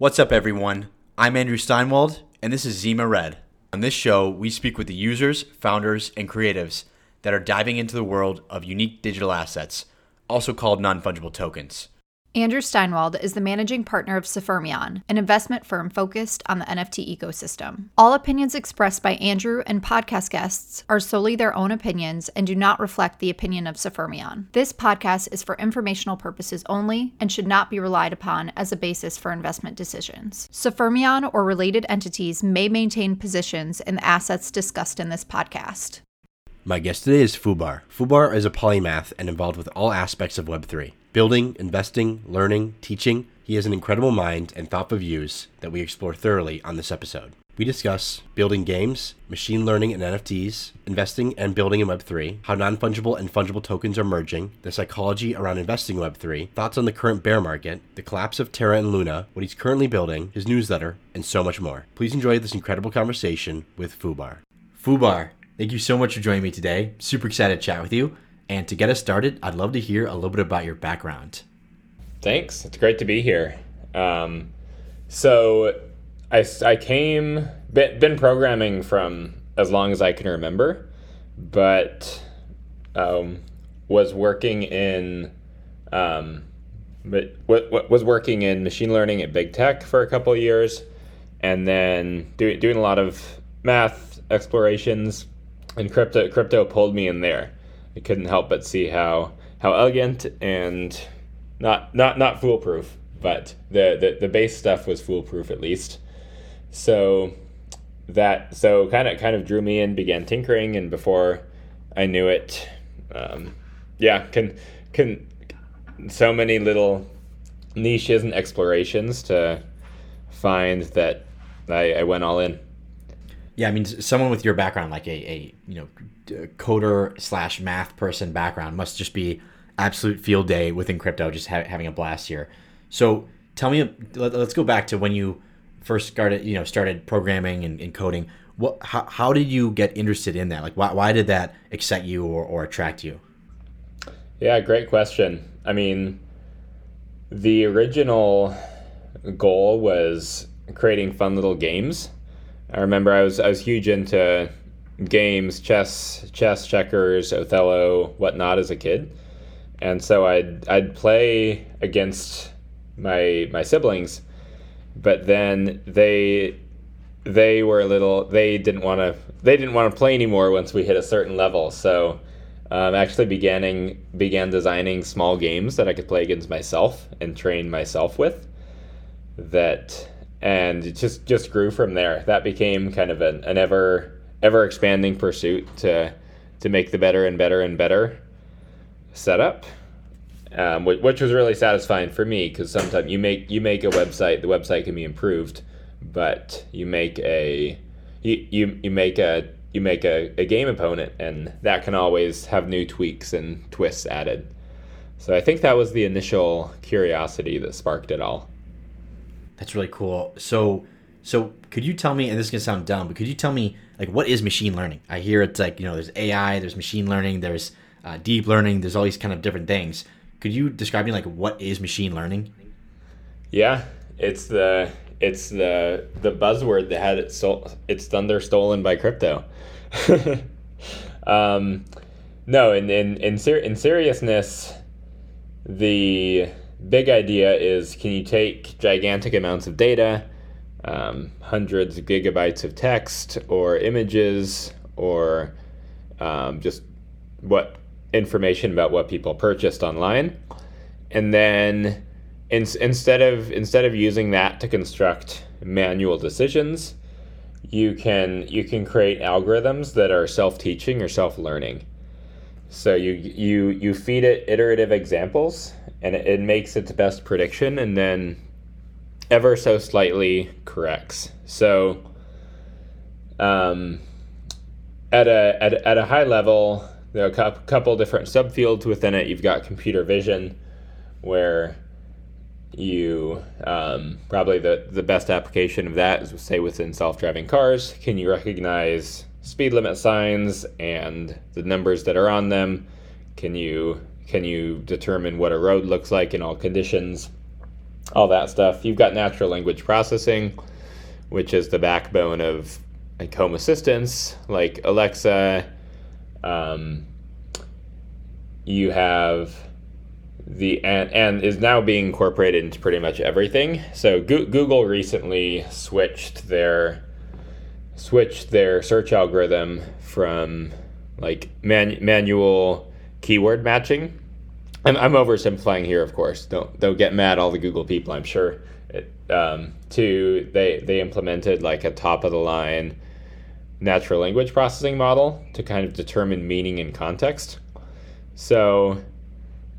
What's up, everyone? I'm Andrew Steinwald, and this is Zima Red. On this show, we speak with the users, founders, and creatives that are diving into the world of unique digital assets, also called non-fungible tokens. Andrew Steinwald is the managing partner of Sefermion, an investment firm focused on the NFT ecosystem. All opinions expressed by Andrew and podcast guests are solely their own opinions and do not reflect the opinion of Sefermion. This podcast is for informational purposes only and should not be relied upon as a basis for investment decisions. Sefermion or related entities may maintain positions in the assets discussed in this podcast. My guest today is Foobar. Foobar is a polymath and involved with all aspects of Web3. Building, investing, learning, teaching. He has an incredible mind and thoughtful views that we explore thoroughly on this episode. We discuss building games, machine learning and NFTs, investing and building in Web3, how non-fungible and fungible tokens are merging, the psychology around investing in Web3, thoughts on the current bear market, the collapse of Terra and Luna, what he's currently building, his newsletter, and so much more. Please enjoy this incredible conversation with Foobar. Foobar, thank you so much for joining me today. Super excited to chat with you. And to get us started, I'd love to hear a little bit about your background. Thanks. It's great to be here. So I've been programming from as long as I can remember, but was working in machine learning at big tech for a couple of years, and then doing a lot of math explorations, and crypto pulled me in there. I couldn't help but see how elegant and not foolproof, but the base stuff was foolproof at least. So kind of drew me in, began tinkering, and before I knew it, so many little niches and explorations to find that I went all in. Yeah, I mean, someone with your background, like a coder / math person background, must just be absolute field day within crypto, just having a blast here. So tell me, let's go back to when you first started programming and coding. How did you get interested in that? Like, why did that excite you or attract you? Yeah, great question. I mean, the original goal was creating fun little games. I remember I was huge into games, chess, checkers, Othello, whatnot as a kid, and so I'd play against my siblings, but then they didn't want to play anymore once we hit a certain level. So actually began designing small games that I could play against myself and train myself with that. And it just grew from there. That became kind of an ever expanding pursuit to make the better and better and better setup, which was really satisfying for me, because sometimes you make a website, the website can be improved, but you make a game opponent, and that can always have new tweaks and twists added. So I think that was the initial curiosity that sparked it all. That's really cool. So could you tell me, and this is gonna sound dumb, but could you tell me, like, what is machine learning? I hear it's like, there's AI, there's machine learning, there's deep learning, there's all these kind of different things. Could you describe me, like, what is machine learning? Yeah, it's the buzzword that had its thunder stolen by crypto. No, in seriousness, the big idea is, can you take gigantic amounts of data, hundreds of gigabytes of text or images, or just what information about what people purchased online, and then instead of using that to construct manual decisions, you can create algorithms that are self-teaching or self-learning. So you feed it iterative examples, and it makes its best prediction, and then ever so slightly corrects. So at a high level, there are a couple different subfields within it. You've got computer vision, where you probably the best application of that is, say, within self-driving cars. Can you recognize speed limit signs and the numbers that are on them? Can you determine what a road looks like in all conditions? all that stuff. You've got natural language processing, which is the backbone of like home assistants, like Alexa. You have the and is now being incorporated into pretty much everything. So Google recently switched their search algorithm from like manual keyword matching. I'm oversimplifying here, of course. Don't get mad, all the Google people, I'm sure. They implemented like a top of the line natural language processing model to kind of determine meaning and context. So,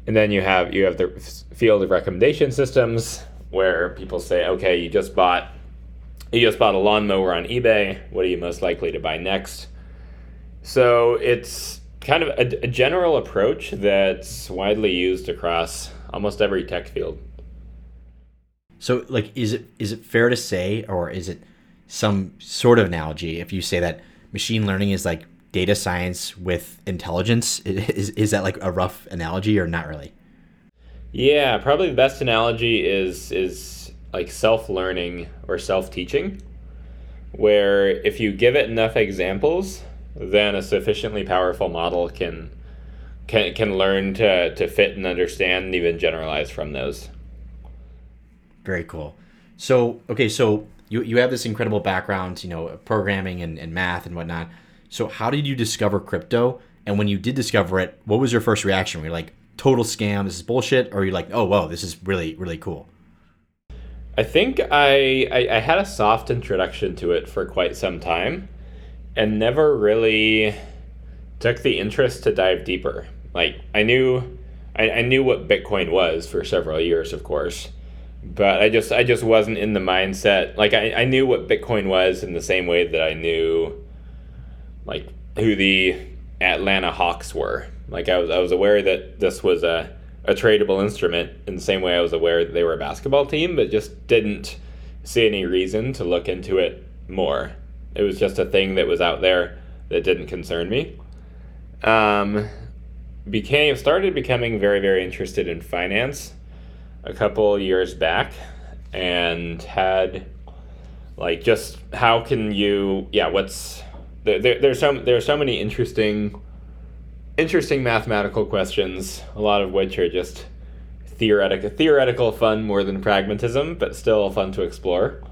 and then you have the field of recommendation systems where people say, okay, you just bought a lawnmower on eBay. What are you most likely to buy next? So it's kind of a general approach that's widely used across almost every tech field. So, like, is it fair to say, or is it some sort of analogy, if you say that machine learning is like data science with intelligence? Is that like a rough analogy or not really? Yeah, probably the best analogy is like self-learning or self-teaching, where if you give it enough examples, then a sufficiently powerful model can learn to fit and understand and even generalize from those. Very cool. So, okay, so you have this incredible background, you know, programming and math and whatnot. So how did you discover crypto? And when you did discover it, what was your first reaction? Were you like, total scam, this is bullshit? Or are you like, oh, whoa, this is really, really cool? I think I had a soft introduction to it for quite some time and never really took the interest to dive deeper. Like I knew what Bitcoin was for several years, of course. But I just wasn't in the mindset. Like I knew what Bitcoin was in the same way that I knew like who the Atlanta Hawks were. Like I was aware that this was a tradable instrument in the same way I was aware that they were a basketball team, but just didn't see any reason to look into it more. It was just a thing that was out there that didn't concern me. Started becoming very, very interested in finance a couple years back, and had like just how can you there's so many interesting mathematical questions, a lot of which are just theoretical fun more than pragmatism, but still fun to explore.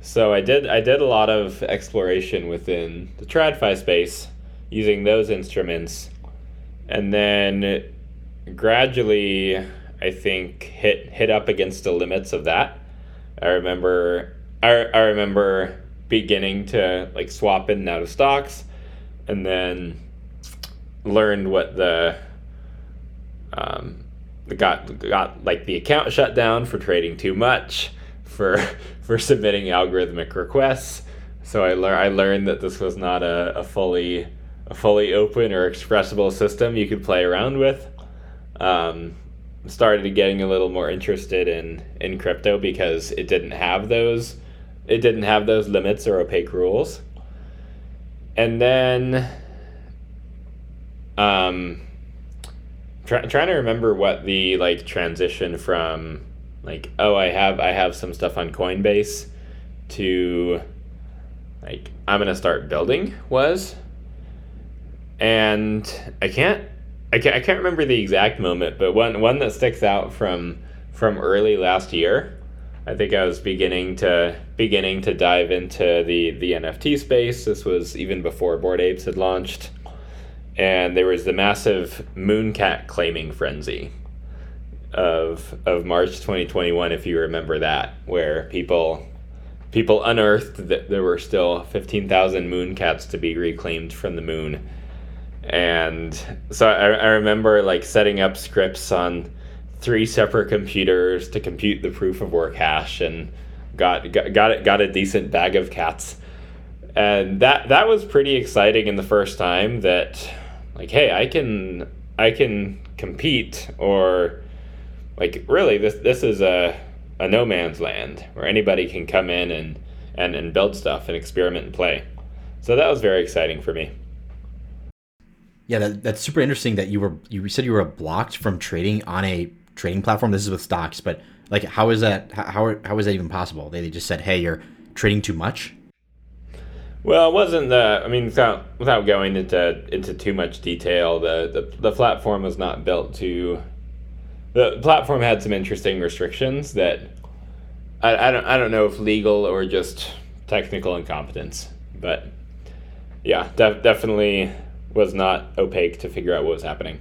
So I did a lot of exploration within the TradFi space using those instruments, and then gradually I think hit up against the limits of that. I remember beginning to like swap in and out of stocks, and then learned what got like the account shut down for trading too much, for submitting algorithmic requests. So I learned that this was not a fully open or expressible system you could play around with. Started getting a little more interested in crypto because it didn't have those limits or opaque rules. And then trying to remember what the like transition from like, oh, I have some stuff on Coinbase to like I'm gonna start building was, and I can't remember the exact moment, but one that sticks out from early last year. I think I was beginning to dive into the NFT space. This was even before Bored Apes had launched, and there was the massive Mooncat claiming frenzy of March 2021, if you remember that, where people unearthed that there were still 15,000 Mooncats to be reclaimed from the moon. And so I remember like setting up scripts on 3 separate computers to compute the proof of work hash, and got a decent bag of cats. And that was pretty exciting, in the first time that like, hey, I can compete, or like really this is a no man's land where anybody can come in and build stuff and experiment and play. So that was very exciting for me. Yeah, that's super interesting that you said you were blocked from trading on a trading platform. This is with stocks, but Like, how is that? How is that even possible? They just said, "Hey, you're trading too much." Well, it wasn't the. I mean, without going into too much detail, the platform was not built to. The platform had some interesting restrictions that I don't know if legal or just technical incompetence, but yeah, definitely was not opaque to figure out what was happening.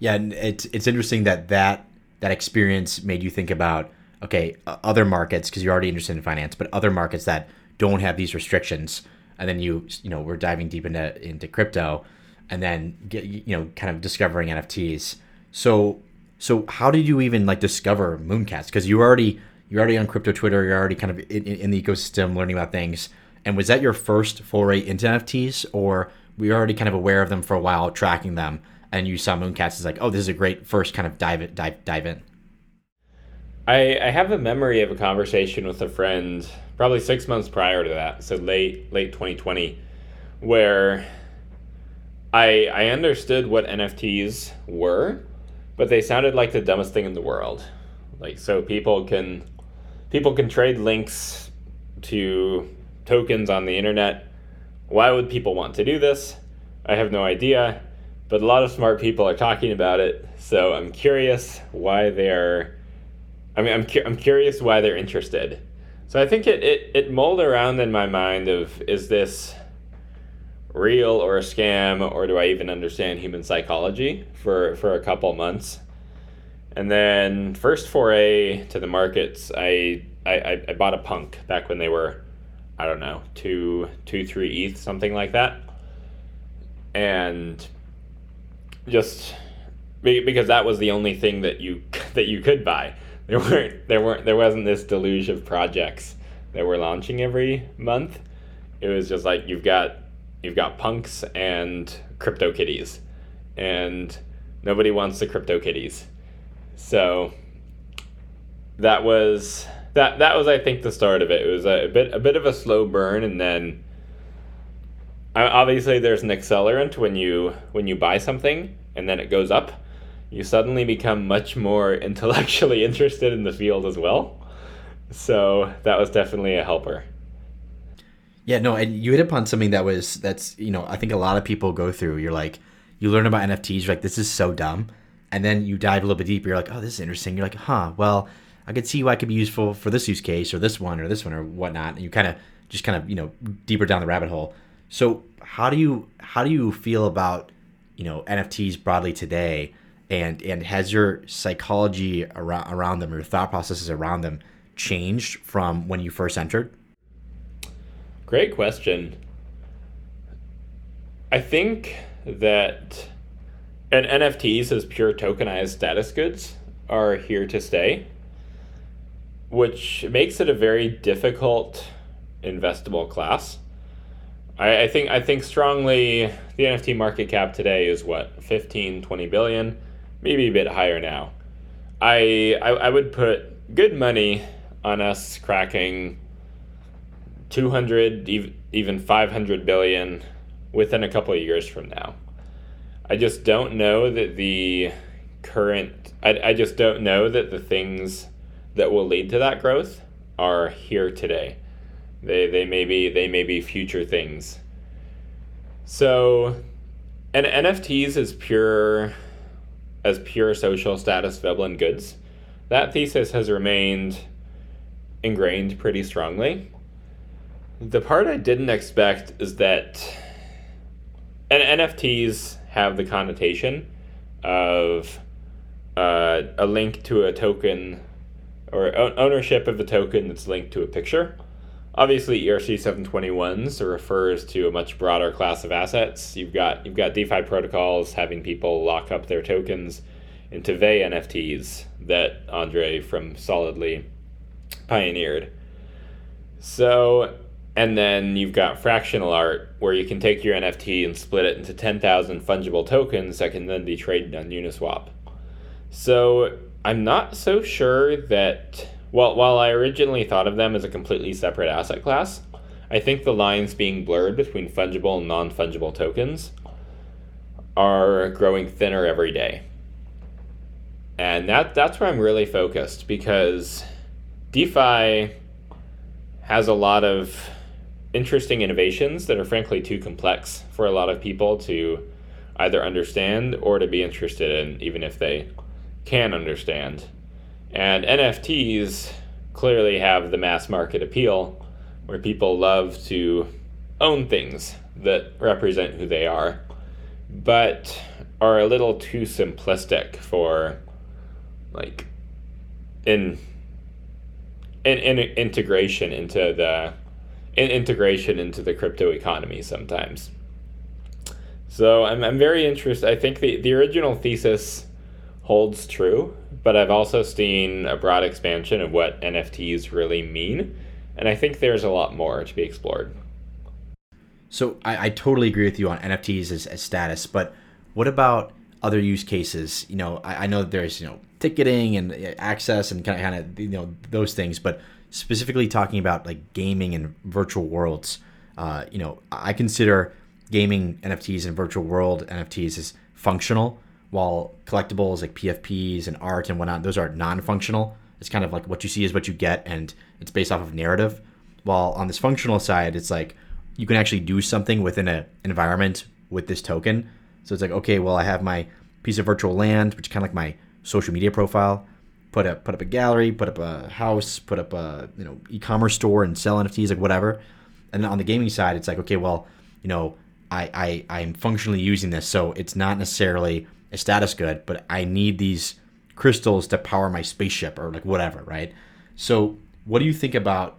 Yeah, and it's interesting that experience made you think about, okay, other markets, because you're already interested in finance, but other markets that don't have these restrictions, and then you we're diving deep into crypto, and then kind of discovering NFTs. So how did you even discover Mooncats? Because you're already on crypto Twitter, you're already kind of in the ecosystem, learning about things. And was that your first foray into NFTs, or were you already kind of aware of them for a while, tracking them, and you saw Mooncats as oh, this is a great first kind of dive in? I have a memory of a conversation with a friend probably 6 months prior to that, so late 2020, where I understood what NFTs were, but they sounded like the dumbest thing in the world. Like, so people can trade links to tokens on the internet. Why would people want to do this? I have no idea, but a lot of smart people are talking about it. So I'm curious why I'm curious why they're interested. So I think it mulled around in my mind of, is this real or a scam, or do I even understand human psychology for a couple months? And then first foray to the markets, I bought a punk back when they were, I don't know, 2-3 ETH, something like that. And just because that was the only thing that you could buy. There wasn't this deluge of projects that were launching every month. It was just like you've got punks and CryptoKitties, and nobody wants the CryptoKitties. So that was I think the start of it. It was a bit of a slow burn, and then obviously there's an accelerant when you buy something and then it goes up. You suddenly become much more intellectually interested in the field as well. So that was definitely a helper. Yeah, no, and you hit upon something that's I think a lot of people go through. You're like, you learn about NFTs, you're like, this is so dumb. And then you dive a little bit deeper. You're like, oh, this is interesting. You're like, well, I could see why it could be useful for this use case, or this one, or whatnot. And you kind of deeper down the rabbit hole. So how do you feel about NFTs broadly today, and has your psychology around them, or your thought processes around them, changed from when you first entered? Great question. I think that. And NFTs as pure tokenized status goods are here to stay, which makes it a very difficult investable class. I think strongly the NFT market cap today is what, 15, 20 billion, maybe a bit higher now. I would put good money on us cracking 200, even 500 billion within a couple of years from now. I just don't know that I just don't know that the things that will lead to that growth are here today. They may be future things. So, and NFTs as pure social status Veblen goods, that thesis has remained ingrained pretty strongly. The part I didn't expect is that NFTs have the connotation of a link to a token, or ownership of a token that's linked to a picture. Obviously, ERC721 refers to a much broader class of assets. You've got DeFi protocols having people lock up their tokens into VeI NFTs that Andre from Solidly pioneered. So. And then you've got fractional art, where you can take your NFT and split it into 10,000 fungible tokens that can then be traded on Uniswap. So I'm not so sure that, while I originally thought of them as a completely separate asset class, I think the lines being blurred between fungible and non-fungible tokens are growing thinner every day. And that's where I'm really focused, because DeFi has a lot of interesting innovations that are frankly too complex for a lot of people to either understand or to be interested in, even if they can understand. And NFTs clearly have the mass market appeal, where people love to own things that represent who they are, but are a little too simplistic for, like, integration into the crypto economy sometimes. So I'm very interested. I think the original thesis holds true, but I've also seen a broad expansion of what NFTs really mean, and I think there's a lot more to be explored. So I totally agree with you on NFTs as status, but what about other use cases? You know, I know there's, you know, ticketing and access and kind of, you know, those things, but specifically talking about like gaming and virtual worlds, you know, I consider gaming NFTs and virtual world NFTs as functional, while collectibles like PFPs and art and whatnot, those are non-functional. It's kind of like what you see is what you get, and it's based off of narrative. While on this functional side, it's like you can actually do something within an environment with this token. So it's like, okay, well, I have my piece of virtual land, which is kind of like my social media profile. Put up a gallery, put up a house, put up a, you know, e-commerce store and sell NFTs, like whatever. And then on the gaming side, it's like, okay, well, you know, I'm functionally using this, so it's not necessarily a status good, but I need these crystals to power my spaceship or like whatever, right? So what do you think about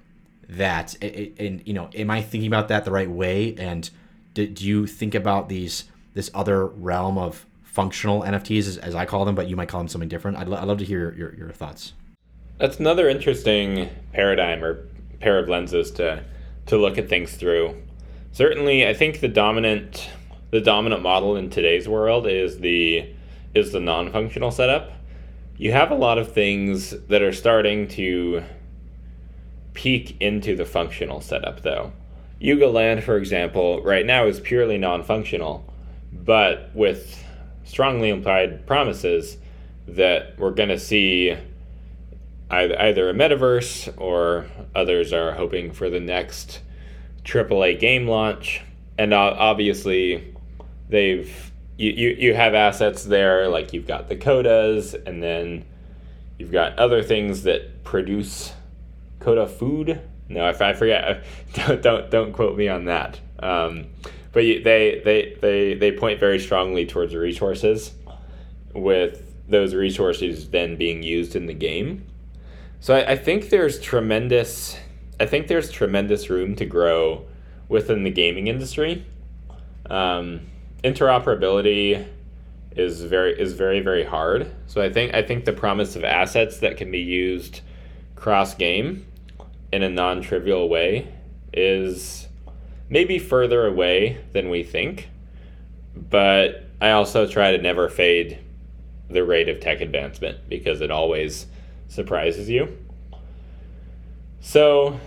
that? And, you know, am I thinking about that the right way? And do you think about this other realm of functional NFTs, as I call them, but you might call them something different? I'd love to hear your thoughts. That's another interesting paradigm or pair of lenses to look at things through. Certainly, I think the dominant model in today's world is the non-functional setup. You have a lot of things that are starting to peek into the functional setup, though. Yuga Land, for example, right now is purely non-functional, but with strongly implied promises that we're going to see either a metaverse, or others are hoping for the next AAA game launch. And obviously, you have assets there, like you've got the Codas, and then you've got other things that produce Coda food. No, if I forget, don't quote me on that. But they point very strongly towards resources, with those resources then being used in the game. So I think there's tremendous room to grow within the gaming industry. Interoperability is very hard. So I think the promise of assets that can be used cross game in a non-trivial way is maybe further away than we think, but I also try to never fade the rate of tech advancement, because it always surprises you. So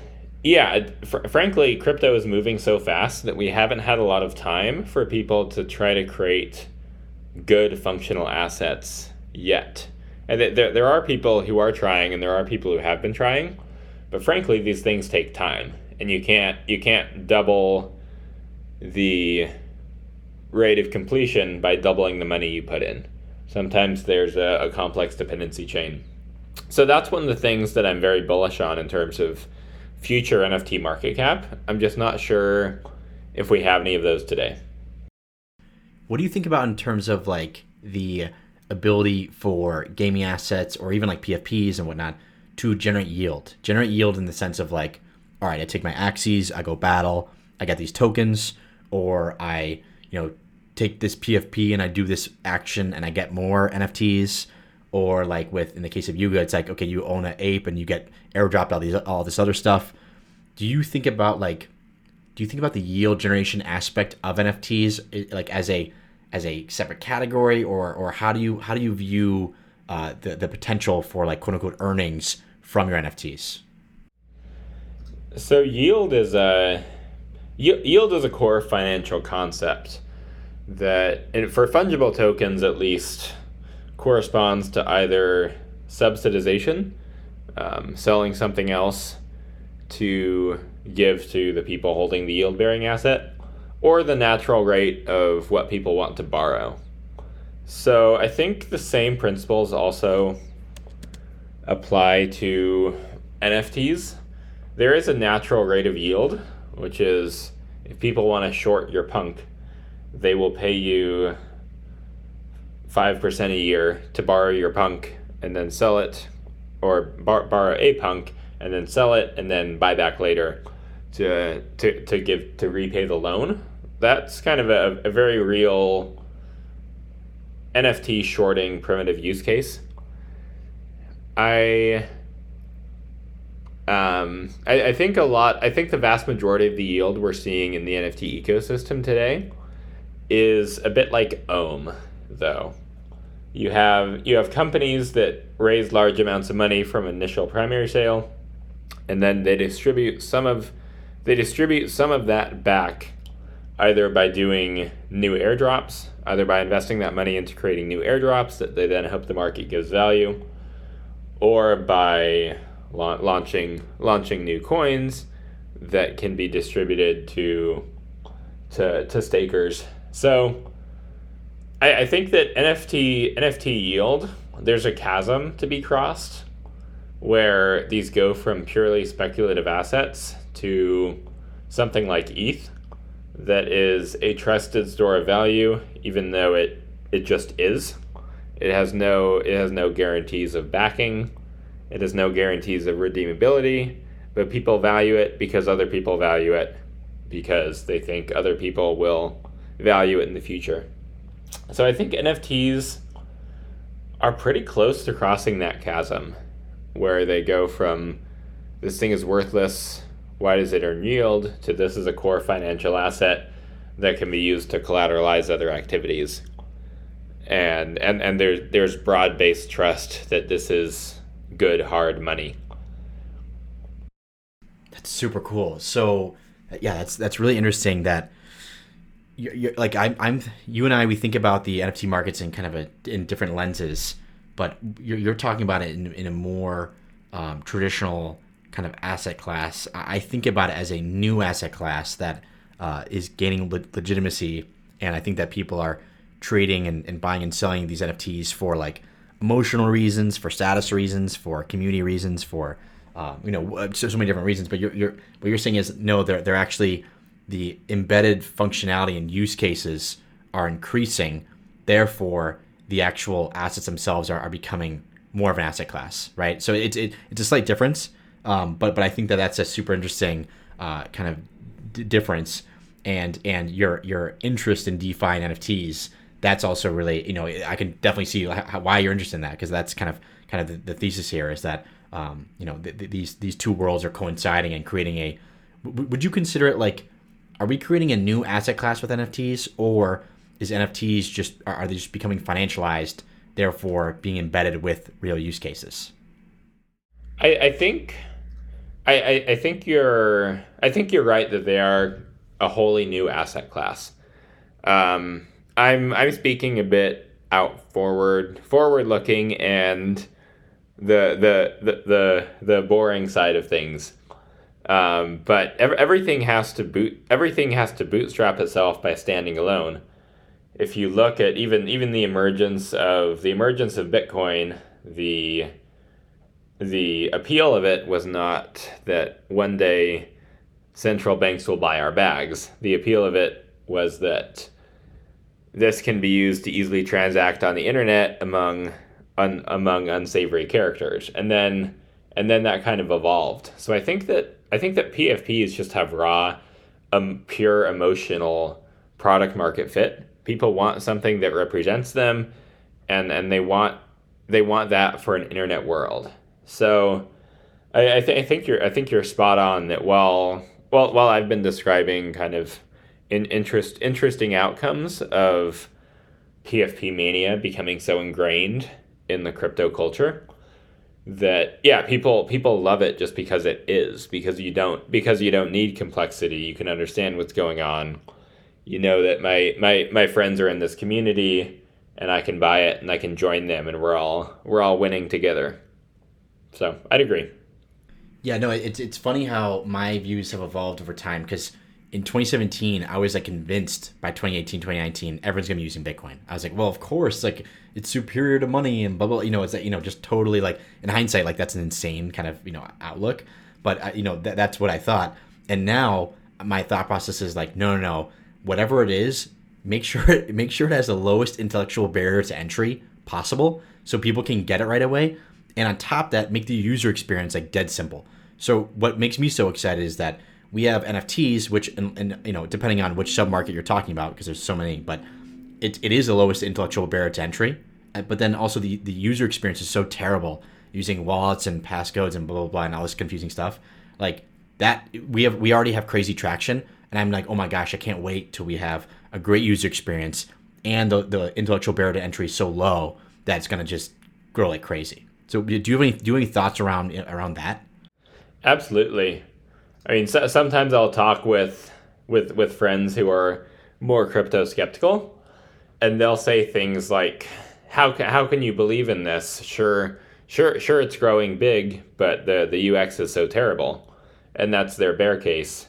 yeah, frankly, crypto is moving so fast that we haven't had a lot of time for people to try to create good functional assets yet. And there are people who are trying, and there are people who have been trying, but frankly, these things take time. And you can't double the rate of completion by doubling the money you put in. Sometimes there's a complex dependency chain. So that's one of the things that I'm very bullish on in terms of future NFT market cap. I'm just not sure if we have any of those today. What do you think about in terms of like the ability for gaming assets, or even like PFPs and whatnot, to generate yield? Generate yield in the sense of like, all right, I take my axes, I go battle, I get these tokens, or I, you know, take this PFP and I do this action and I get more NFTs. Or like with, in the case of Yuga, it's like, okay, you own an ape and you get airdropped all this other stuff. Do you think about the yield generation aspect of NFTs like as a separate category, or how do you view the potential for like quote unquote earnings from your NFTs? So yield is a core financial concept that, and for fungible tokens at least, corresponds to either subsidization, selling something else to give to the people holding the yield-bearing asset, or the natural rate of what people want to borrow. So I think the same principles also apply to NFTs. There is a natural rate of yield, which is if people want to short your punk, they will pay you 5% a year to borrow your punk and then sell it, or borrow a punk and then sell it and then buy back later to repay the loan. That's kind of a very real NFT shorting primitive use case. I think the vast majority of the yield we're seeing in the NFT ecosystem today is a bit like Ohm, though. You have companies that raise large amounts of money from initial primary sale, and then they distribute some of that back, either by doing new airdrops, either by investing that money into creating new airdrops that they then hope the market gives value, or by launching new coins that can be distributed to stakers. So I think that NFT yield, there's a chasm to be crossed where these go from purely speculative assets to something like ETH that is a trusted store of value, even though it just is. It has no guarantees of backing. It has no guarantees of redeemability, but people value it because other people value it because they think other people will value it in the future. So I think NFTs are pretty close to crossing that chasm where they go from this thing is worthless, why does it earn yield, to this is a core financial asset that can be used to collateralize other activities. And there's broad-based trust that this is good, hard money. That's super cool. So yeah, that's really interesting that you're like, I'm you and I, we think about the NFT markets in kind of in different lenses, but you're talking about it in a more traditional kind of asset class. I think about it as a new asset class that is gaining legitimacy. And I think that people are trading and buying and selling these NFTs for like emotional reasons, for status reasons, for community reasons, for so many different reasons. But what you're saying is no, they're actually, the embedded functionality and use cases are increasing. Therefore, the actual assets themselves are becoming more of an asset class, right? So it's a slight difference, but I think that's a super interesting kind of difference. And your interest in DeFi and NFTs, that's also really, I can definitely see why you're interested in that, because that's kind of the thesis here is that these two worlds are coinciding and creating a. Would you consider it like? Are we creating a new asset class with NFTs, or is NFTs are they just becoming financialized, therefore being embedded with real use cases? I think you're right that they are a wholly new asset class. I'm speaking a bit out forward looking and the boring side of things. But everything has to bootstrap itself by standing alone. If you look at even the emergence of Bitcoin, the appeal of it was not that one day central banks will buy our bags. The appeal of it was that this can be used to easily transact on the internet among unsavory characters, and then that kind of evolved. So I think that PFPs just have raw, pure emotional product market fit. People want something that represents them, and they want that for an internet world. So I think you're spot on that while I've been describing kind of interesting outcomes of PFP mania becoming so ingrained in the crypto culture. That yeah, people love it just because it is, because you don't need complexity. You can understand what's going on. You know that my friends are in this community and I can buy it and I can join them, and we're all winning together. So I'd agree. Yeah, no, it's funny how my views have evolved over time, because in 2017, I was like convinced by 2018, 2019, everyone's gonna be using Bitcoin. I was like, well, of course, like it's superior to money and blah, blah, you know, it's like, you know, just totally like in hindsight, like that's an insane kind of, you know, outlook. But you know, that's what I thought. And now my thought process is like, no, whatever it is, make sure it has the lowest intellectual barrier to entry possible so people can get it right away. And on top of that, make the user experience like dead simple. So what makes me so excited is that we have NFTs, which, and you know, depending on which submarket you're talking about, because there's so many, but it is the lowest intellectual barrier to entry. But then also the user experience is so terrible using wallets and passcodes and blah, blah, blah, and all this confusing stuff. Like that, we already have crazy traction. And I'm like, oh my gosh, I can't wait till we have a great user experience and the intellectual barrier to entry is so low that it's going to just grow like crazy. So do you have any thoughts around that? Absolutely. I mean, so, sometimes I'll talk with friends who are more crypto skeptical, and they'll say things like, "How can you believe in this? Sure, it's growing big, but the UX is so terrible," and that's their bear case.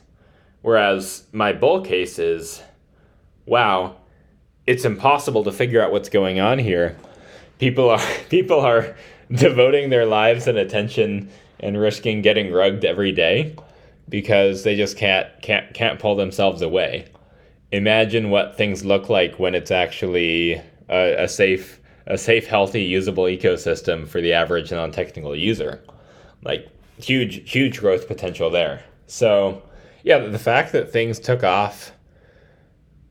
Whereas my bull case is, wow, it's impossible to figure out what's going on here. People are devoting their lives and attention and risking getting rugged every day, because they just can't pull themselves away. Imagine what things look like when it's actually a safe, healthy, usable ecosystem for the average non-technical user. Like huge growth potential there. So yeah, the fact that things took off,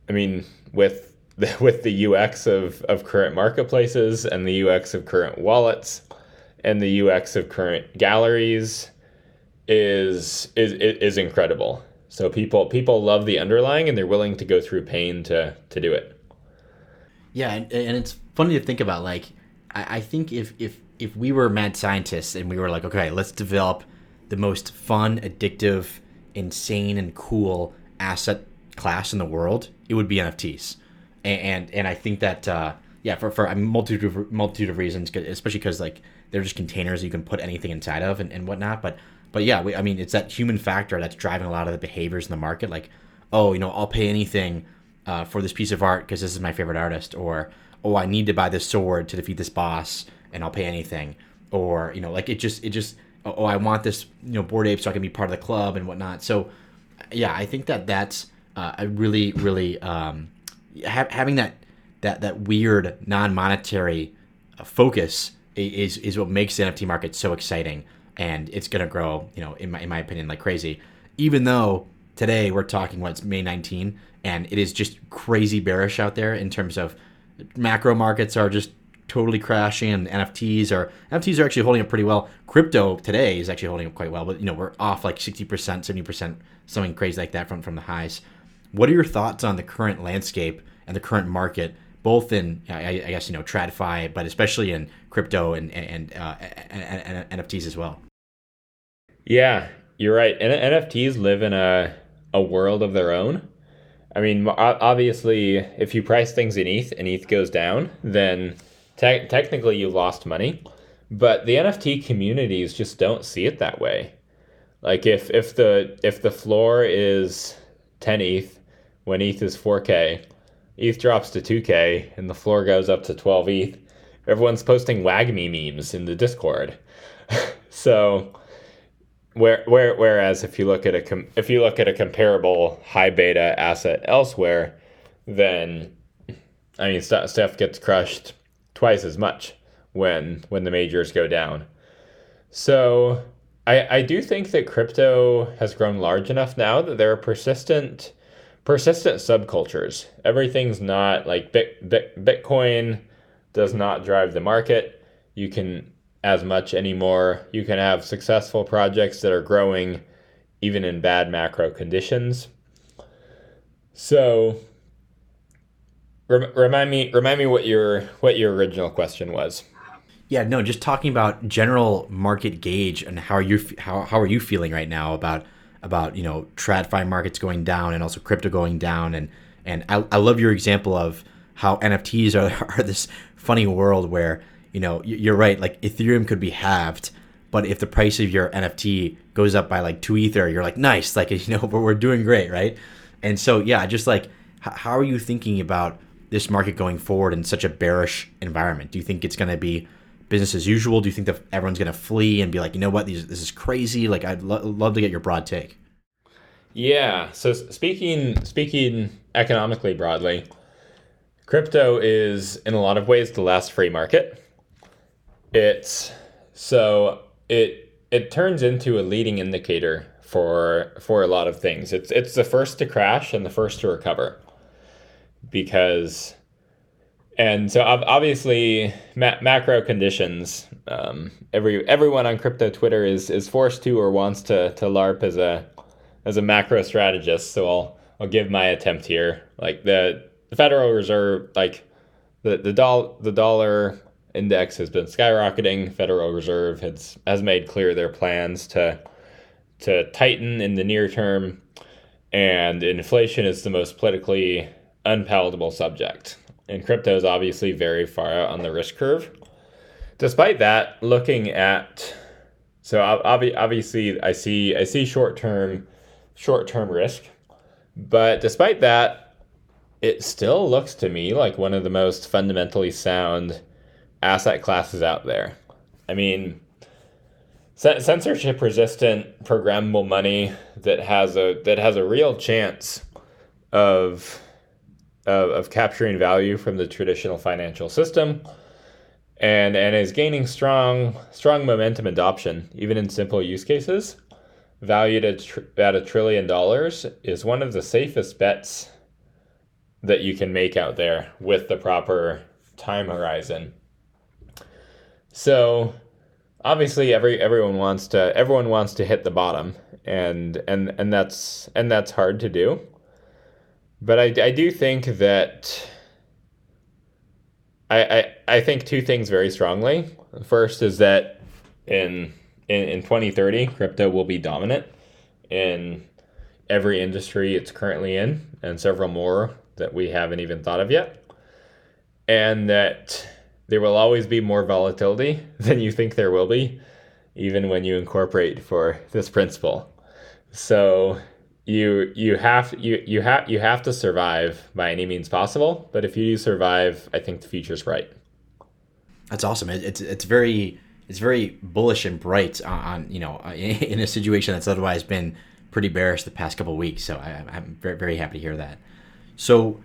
I mean, with the UX of current marketplaces and the UX of current wallets and the UX of current galleries is incredible. So people love the underlying, and they're willing to go through pain to do it. Yeah, and it's funny to think about. Like, I think if we were mad scientists and we were like, okay, let's develop the most fun, addictive, insane, and cool asset class in the world, it would be NFTs. And I think that for a multitude of reasons, especially because like they're just containers you can put anything inside of and whatnot, but. But yeah, it's that human factor that's driving a lot of the behaviors in the market. Like, oh, you know, I'll pay anything for this piece of art because this is my favorite artist. Or, oh, I need to buy this sword to defeat this boss, and I'll pay anything. Or, you know, like it just, oh, I want this, you know, Bored Ape so I can be part of the club and whatnot. So, yeah, I think that's a really, really having that weird non-monetary focus is what makes the NFT market so exciting. And it's going to grow, you know, in my opinion, like crazy, even though today we're talking what's May 19, and it is just crazy bearish out there in terms of macro markets are just totally crashing, and NFTs are actually holding up pretty well. Crypto today is actually holding up quite well, but, you know, we're off like 60%, 70%, something crazy like that from the highs. What are your thoughts on the current landscape and the current market, both in, I guess, you know, TradFi, but especially in crypto and NFTs as well? Yeah, you're right. NFTs live in a world of their own. I mean, obviously, if you price things in ETH and ETH goes down, then technically you lost money. But the NFT communities just don't see it that way. Like if the floor is 10 ETH when ETH is 4K, ETH drops to 2K and the floor goes up to 12 ETH. Everyone's posting wag me memes in the Discord. So Whereas if you look at a comparable high beta asset elsewhere, then I mean stuff gets crushed twice as much when the majors go down. So I do think that crypto has grown large enough now that there are persistent subcultures. Everything's not like Bitcoin does not drive the market. You can as much anymore. You can have successful projects that are growing even in bad macro conditions. So remind me what your original question was. Yeah, no, just talking about general market gauge and how are you feeling right now about, you know, TradFi markets going down and also crypto going down, and I love your example of how NFTs are this funny world where, you know, you're right, like Ethereum could be halved, but if the price of your NFT goes up by like 2 Ether, you're like, nice, like, you know, but we're doing great, right? And so, yeah, just like, how are you thinking about this market going forward in such a bearish environment? Do you think it's going to be business as usual? Do you think that everyone's going to flee and be like, you know what, this is crazy? Like, I'd love to get your broad take. Yeah. So speaking economically broadly, crypto is in a lot of ways the last free market. It turns into a leading indicator for a lot of things. It's the first to crash and the first to recover. So obviously macro conditions, everyone on crypto Twitter is forced to or wants to LARP as a macro strategist. So I'll give my attempt here. Like the Federal Reserve, like the dollar index has been skyrocketing. Federal Reserve has made clear their plans to tighten in the near term, and inflation is the most politically unpalatable subject. And crypto is obviously very far out on the risk curve. Despite that, obviously I see short-term risk, but despite that, it still looks to me like one of the most fundamentally sound asset classes out there. I mean, censorship-resistant programmable money that has a real chance of capturing value from the traditional financial system, and is gaining strong momentum adoption, even in simple use cases, valued at $1 trillion, is one of the safest bets that you can make out there with the proper time horizon. So obviously everyone wants to hit the bottom, and that's hard to do. But I do think that I think two things very strongly. First is that in 2030, crypto will be dominant in every industry it's currently in, and several more that we haven't even thought of yet. And that there will always be more volatility than you think there will be, even when you incorporate for this principle. So You have to survive by any means possible. But if you do survive, I think the future's bright. That's awesome. It's very bullish and bright on, you know, in a situation that's otherwise been pretty bearish the past couple of weeks. So I'm very, very happy to hear that. So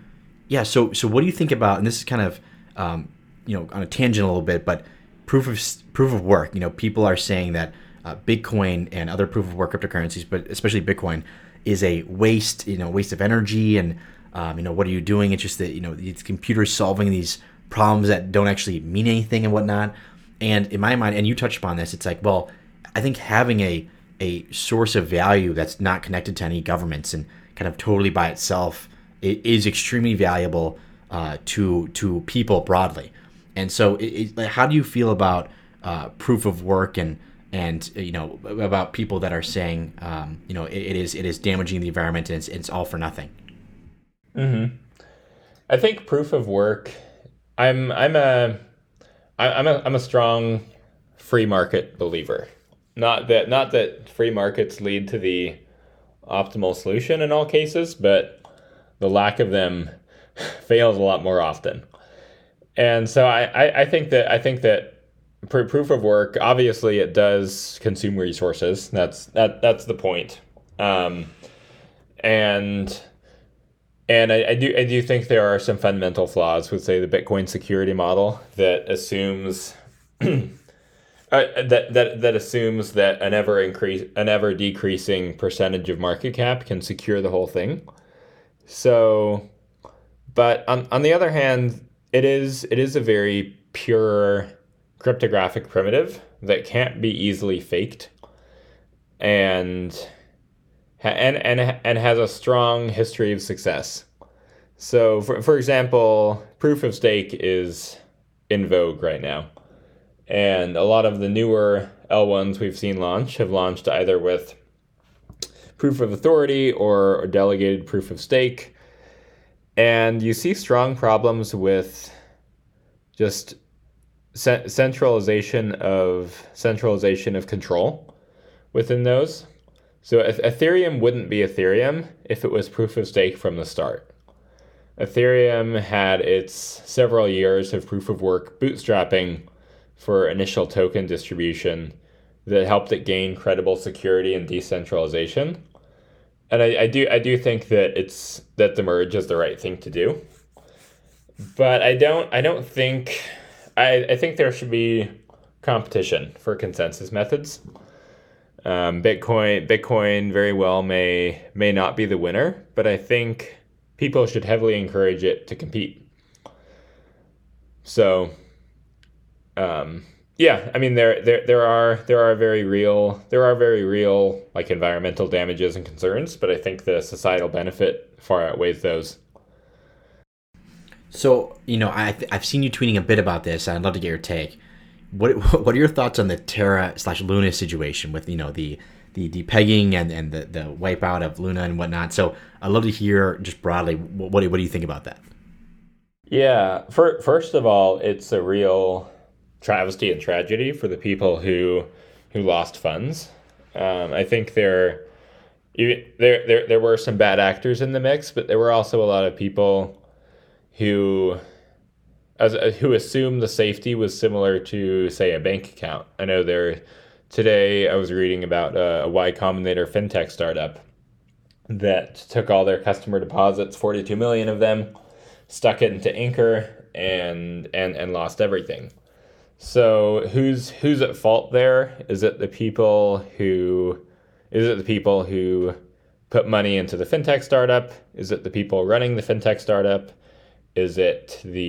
yeah. So what do you think about? And this is kind of you know, on a tangent a little bit, but proof of work. You know, people are saying that Bitcoin and other proof of work cryptocurrencies, but especially Bitcoin, is a waste, you know, waste of energy, and you know, what are you doing? It's just that, you know, it's computers solving these problems that don't actually mean anything and whatnot. And in my mind, and you touched upon this, it's like, well, I think having a source of value that's not connected to any governments and kind of totally by itself, it is extremely valuable to people broadly. And so, how do you feel about proof of work and you know, about people that are saying, you know, it is damaging the environment and it's all for nothing? Mm-hmm. I think proof of work. I'm a strong free market believer. Not that free markets lead to the optimal solution in all cases, but the lack of them fails a lot more often. And so I think that. Proof of work, obviously, it does consume resources. That's the point, and I do think there are some fundamental flaws with, say, the Bitcoin security model that assumes assumes that an ever decreasing percentage of market cap can secure the whole thing. So, but on the other hand, it is a very pure cryptographic primitive that can't be easily faked, and has a strong history of success. So for example, proof of stake is in vogue right now, and a lot of the newer L1s we've seen launch have launched either with proof of authority or delegated proof of stake. And you see strong problems with just centralization of control within those. So Ethereum wouldn't be Ethereum if it was proof of stake from the start. Ethereum had its several years of proof of work bootstrapping for initial token distribution that helped it gain credible security and decentralization. And I do think that the merge is the right thing to do. But I think there should be competition for consensus methods. Bitcoin very well may not be the winner, but I think people should heavily encourage it to compete. So, there are very real like environmental damages and concerns, but I think the societal benefit far outweighs those. So, I've seen you tweeting a bit about this, and I'd love to get your take. What are your thoughts on the Terra/Luna situation with the depegging and the wipeout of Luna and whatnot? So I'd love to hear just broadly, what do you think about that? Yeah, first of all, it's a real travesty and tragedy for the people who lost funds. I think there were some bad actors in the mix, but there were also a lot of people who assumed the safety was similar to, say, a bank account. I know today I was reading about a Y Combinator fintech startup that took all their customer deposits, 42 million of them, stuck it into Anchor and lost everything. So who's at fault there? Is it the people who put money into the fintech startup? Is it the people running the fintech startup? Is it Do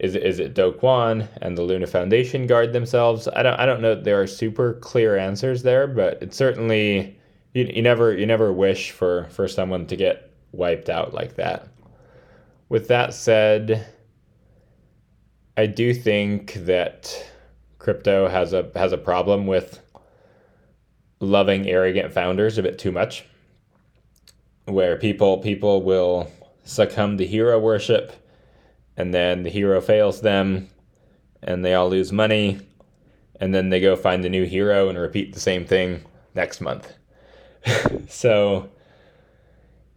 Kwon and the Luna Foundation Guard themselves? I don't know that there are super clear answers there, but it's certainly you never wish for someone to get wiped out like that. With that said, I do think that crypto has a problem with loving arrogant founders a bit too much, where people will succumb to hero worship, and then the hero fails them, and they all lose money, and then they go find a new hero and repeat the same thing next month. So,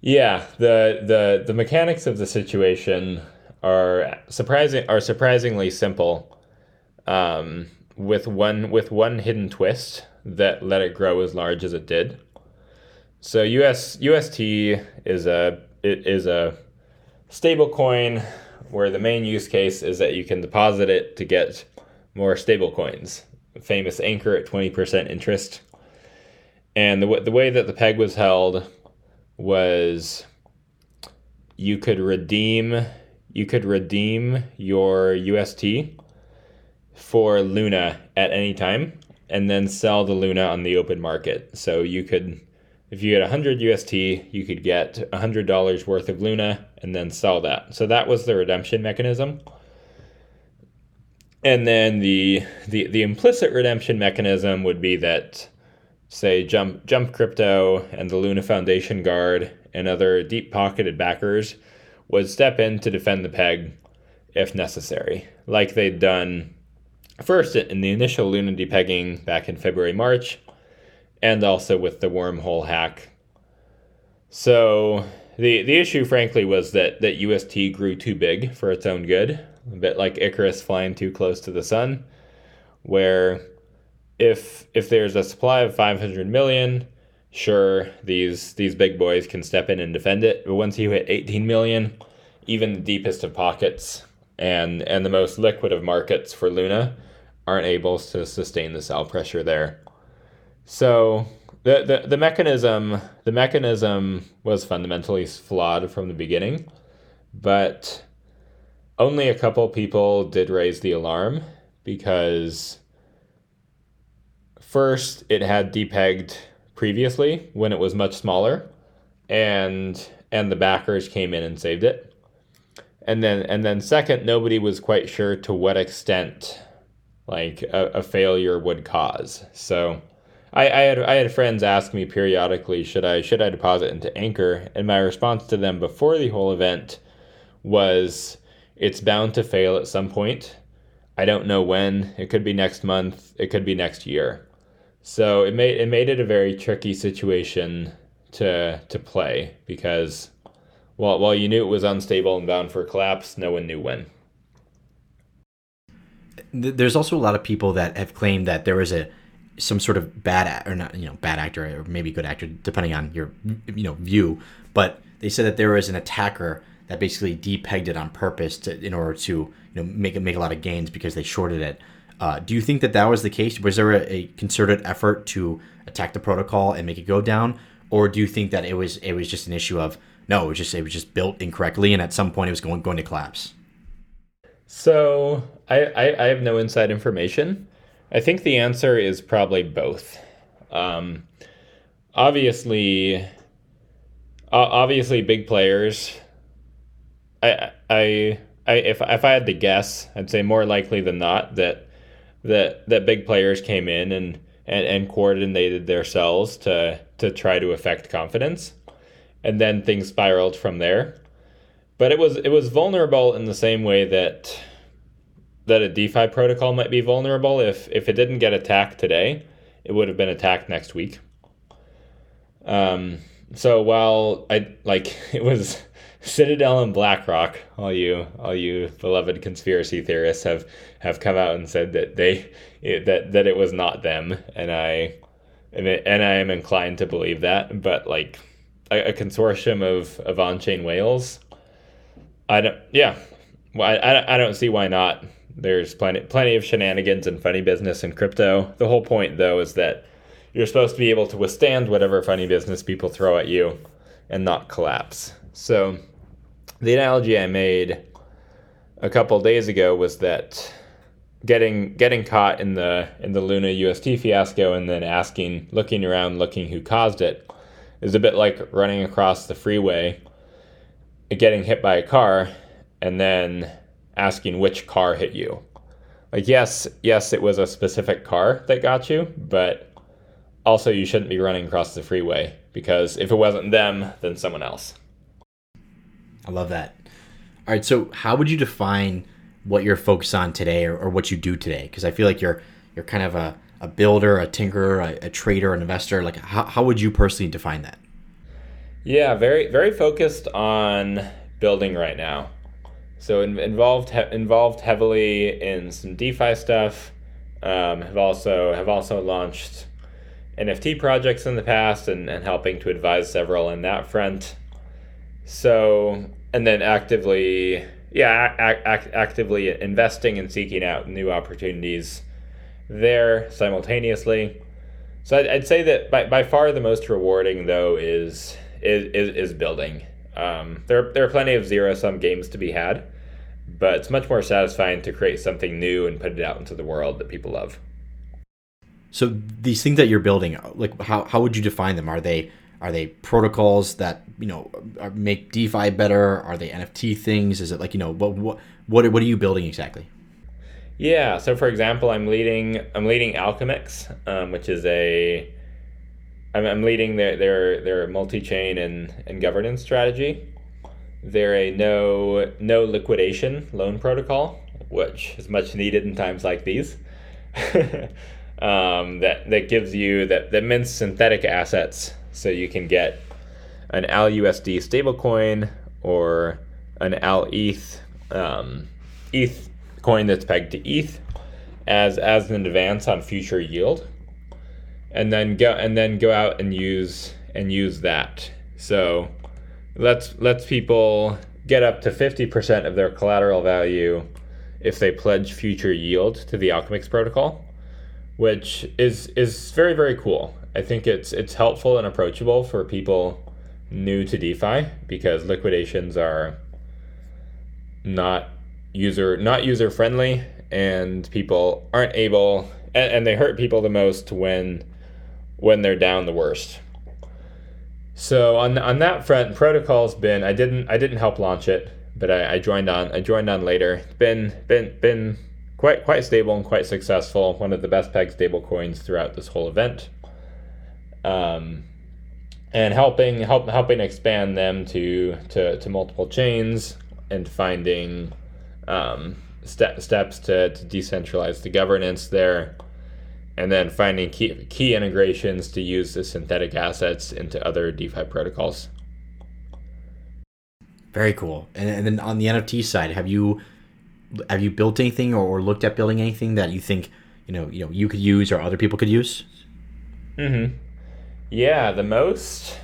yeah, the mechanics of the situation are surprisingly simple, with one hidden twist that let it grow as large as it did. So UST is a stable coin where the main use case is that you can deposit it to get more stable coins. Famous Anchor at 20% interest. And the way that the peg was held was you could redeem your UST for Luna at any time and then sell the Luna on the open market. So if you had 100 UST, you could get $100 worth of Luna and then sell that. So that was the redemption mechanism. And then the implicit redemption mechanism would be that, say, Jump Crypto and the Luna Foundation Guard and other deep-pocketed backers would step in to defend the peg if necessary, like they'd done first in the initial Luna depegging back in February, March, and also with the wormhole hack. So the issue, frankly, was that UST grew too big for its own good, a bit like Icarus flying too close to the sun, where if there's a supply of 500 million, sure, these big boys can step in and defend it. But once you hit 18 million, even the deepest of pockets and the most liquid of markets for Luna aren't able to sustain the sell pressure there. So the mechanism was fundamentally flawed from the beginning, but only a couple people did raise the alarm because first it had depegged previously when it was much smaller, and the backers came in and saved it, and then second, nobody was quite sure to what extent like a failure would cause. So I had friends ask me periodically, should I deposit into Anchor? And my response to them before the whole event was, it's bound to fail at some point. I don't know when. It could be next month. It could be next year. So it made it a very tricky situation to play because while you knew it was unstable and bound for collapse, no one knew when. There's also a lot of people that have claimed that there was some sort of bad actor or maybe good actor, depending on your view. But they said that there was an attacker that basically depegged it on purpose in order to make a lot of gains because they shorted it. Do you think that was the case? Was there a concerted effort to attack the protocol and make it go down, or do you think that it was just an issue of no, it was just built incorrectly and at some point it was going to collapse? So I have no inside information. I think the answer is probably both. Obviously, big players. If I had to guess, I'd say more likely than not that big players came in and coordinated themselves to try to affect confidence, and then things spiraled from there. But it was vulnerable in the same way that a DeFi protocol might be vulnerable. If it didn't get attacked today, it would have been attacked next week. So while it was Citadel and BlackRock, all you beloved conspiracy theorists have come out and said that that it was not them, and I am inclined to believe that. But a consortium of on-chain whales, I don't see why not. There's plenty of shenanigans and funny business in crypto. The whole point, though, is that you're supposed to be able to withstand whatever funny business people throw at you and not collapse. So the analogy I made a couple days ago was that getting caught in the Luna UST fiasco and then looking who caused it is a bit like running across the freeway and getting hit by a car and then asking which car hit you. Yes, it was a specific car that got you, but also you shouldn't be running across the freeway because if it wasn't them, then someone else. I love that. All right, so how would you define what you're focused on today or what you do today? Because I feel like you're kind of a builder, a tinkerer, a trader, an investor. Like, how would you personally define that? Yeah, very, very focused on building right now. So involved heavily in some DeFi stuff. Have also launched NFT projects in the past and helping to advise several in that front. So and then actively investing and seeking out new opportunities there simultaneously. So I'd say that by far the most rewarding though is building. There are plenty of zero-sum games to be had, but it's much more satisfying to create something new and put it out into the world that people love. So these things that you're building, like how would you define them? Are they protocols that make DeFi better? Are they NFT things? Is it what are you building exactly? Yeah. So for example, I'm leading Alchemix, which is I'm leading their multi-chain and governance strategy. They're a no liquidation loan protocol, which is much needed in times like these. that mints synthetic assets, so you can get an ALUSD stablecoin or an ALETH ETH coin that's pegged to ETH as an advance on future yield. And then go out and use that. So let's people get up to 50% of their collateral value if they pledge future yield to the Alchemix protocol, which is very, very cool. I think it's helpful and approachable for people new to DeFi because liquidations are not user friendly and people aren't able and they hurt people the most when they're down the worst. So on that front, protocol's been I didn't help launch it, but I joined on later. It's been quite stable and quite successful. One of the best pegged stable coins throughout this whole event. and helping expand them to multiple chains and finding steps to decentralize the governance there, and then finding key integrations to use the synthetic assets into other DeFi protocols. Very cool. And then on the NFT side, have you built anything or looked at building anything that you think you know you could use or other people could use? Mm-hmm. Yeah, the most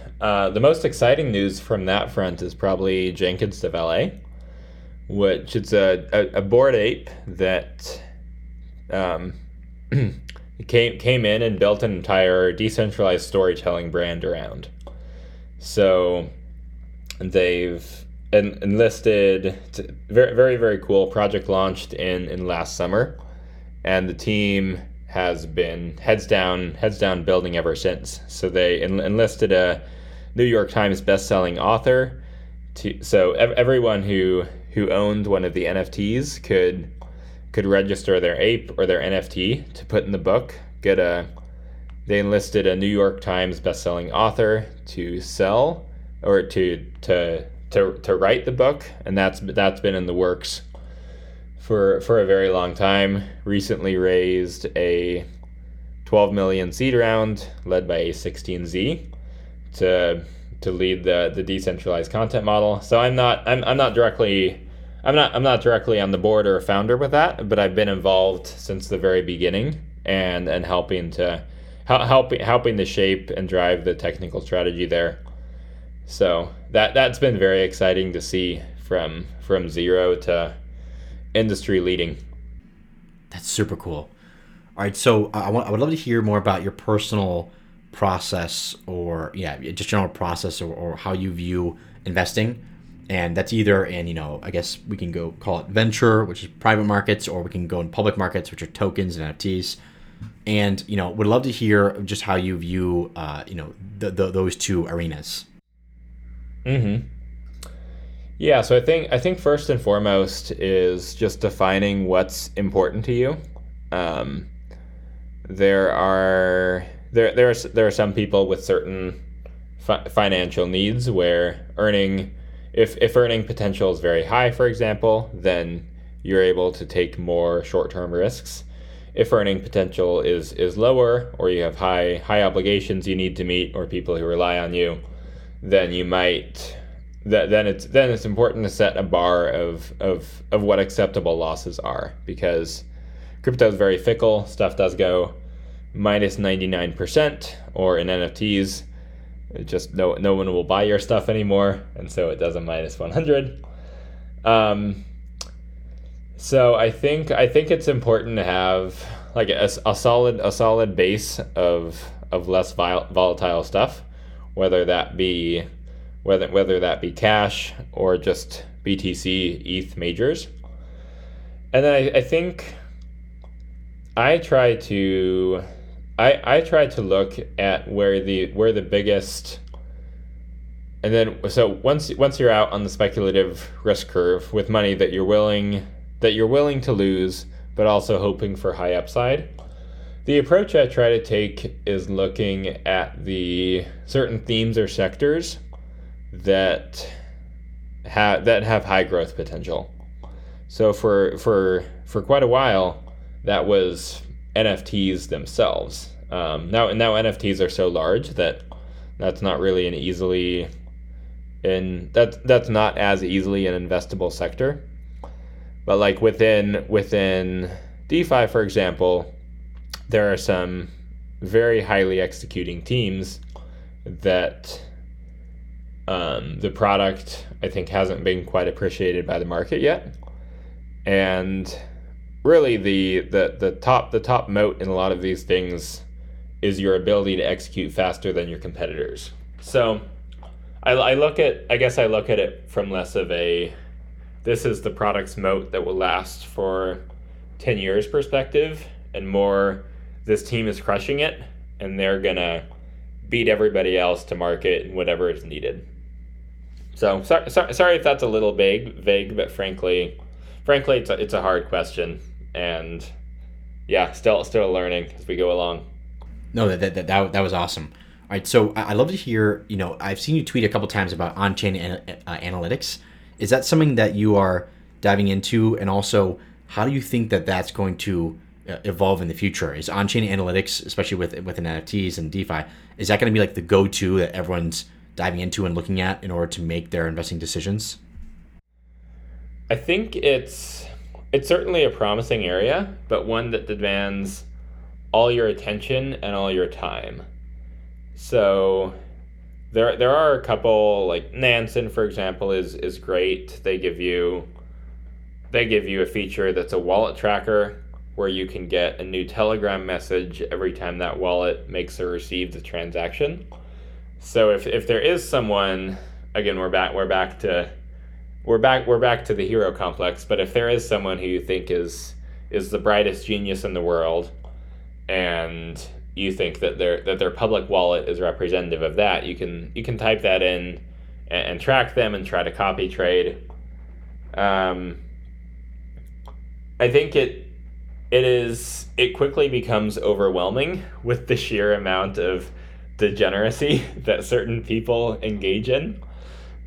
exciting news from that front is probably Jenkins of LA, which is a Bored Ape that came in and built an entire decentralized storytelling brand around. So they've enlisted, very, very, very cool project, launched in last summer, and the team has been heads down building ever since. So they enlisted a New York Times best-selling author, so everyone who owned one of the NFTs could register their ape or their NFT to put in the book. They enlisted a New York Times best-selling author to sell or to write the book, and that's been in the works for a very long time. Recently raised a 12 million seed round led by A16Z to lead the decentralized content model. So I'm not directly on the board or a founder with that, but I've been involved since the very beginning and helping to shape and drive the technical strategy there. So that's been very exciting to see from zero to industry leading. That's super cool. All right, so I would love to hear more about your personal process just general process or how you view investing. And that's either in, I guess we can go call it venture, which is private markets, or we can go in public markets, which are tokens and NFTs. And, would love to hear just how you view, those two arenas. Mm-hmm. Yeah. So I think first and foremost is just defining what's important to you. There are some people with certain financial needs where earning, if earning potential is very high, for example, then you're able to take more short-term risks. If earning potential is lower, or you have high obligations you need to meet, or people who rely on you, then you might. Then it's important to set a bar of what acceptable losses are, because crypto is very fickle. Stuff does go minus 99%, or in NFTs, it just no one will buy your stuff anymore, and so it does a minus 100. So I think it's important to have like a solid base of less volatile stuff, whether that be cash or just BTC, ETH majors. And then I try to look at where the biggest, and then so once you're out on the speculative risk curve with money that you're willing to lose, but also hoping for high upside, the approach I try to take is looking at the certain themes or sectors that have high growth potential. So for quite a while, that was NFTs themselves. Now NFTs are so large that that's not as easily an investable sector. But like within DeFi, for example, there are some very highly executing teams that the product I think hasn't been quite appreciated by the market yet, and really, the top moat in a lot of these things is your ability to execute faster than your competitors. So, I look at it from less of a, this is the product's moat that will last for 10 years perspective, and more, this team is crushing it, and they're gonna beat everybody else to market and whatever is needed. So, sorry if that's a little vague, but frankly, it's a hard question. And yeah, still learning as we go along. No, that was awesome. All right, so I'd love to hear, you know, I've seen you tweet a couple times about on-chain analytics. Is that something that you are diving into? And also, how do you think that that's going to evolve in the future? Is on-chain analytics, especially within NFTs and DeFi, is that going to be like the go-to that everyone's diving into and looking at in order to make their investing decisions? I think it's certainly a promising area, but one that demands all your attention and all your time. So there are a couple, like Nansen, for example, is great. They give you a feature that's a wallet tracker where you can get a new Telegram message every time that wallet makes or receives a transaction. So if there is someone, again, we're back to the hero complex, but if there is someone who you think is the brightest genius in the world and you think that their public wallet is representative of that, you can type that in and track them and try to copy trade. I think it quickly becomes overwhelming with the sheer amount of degeneracy that certain people engage in.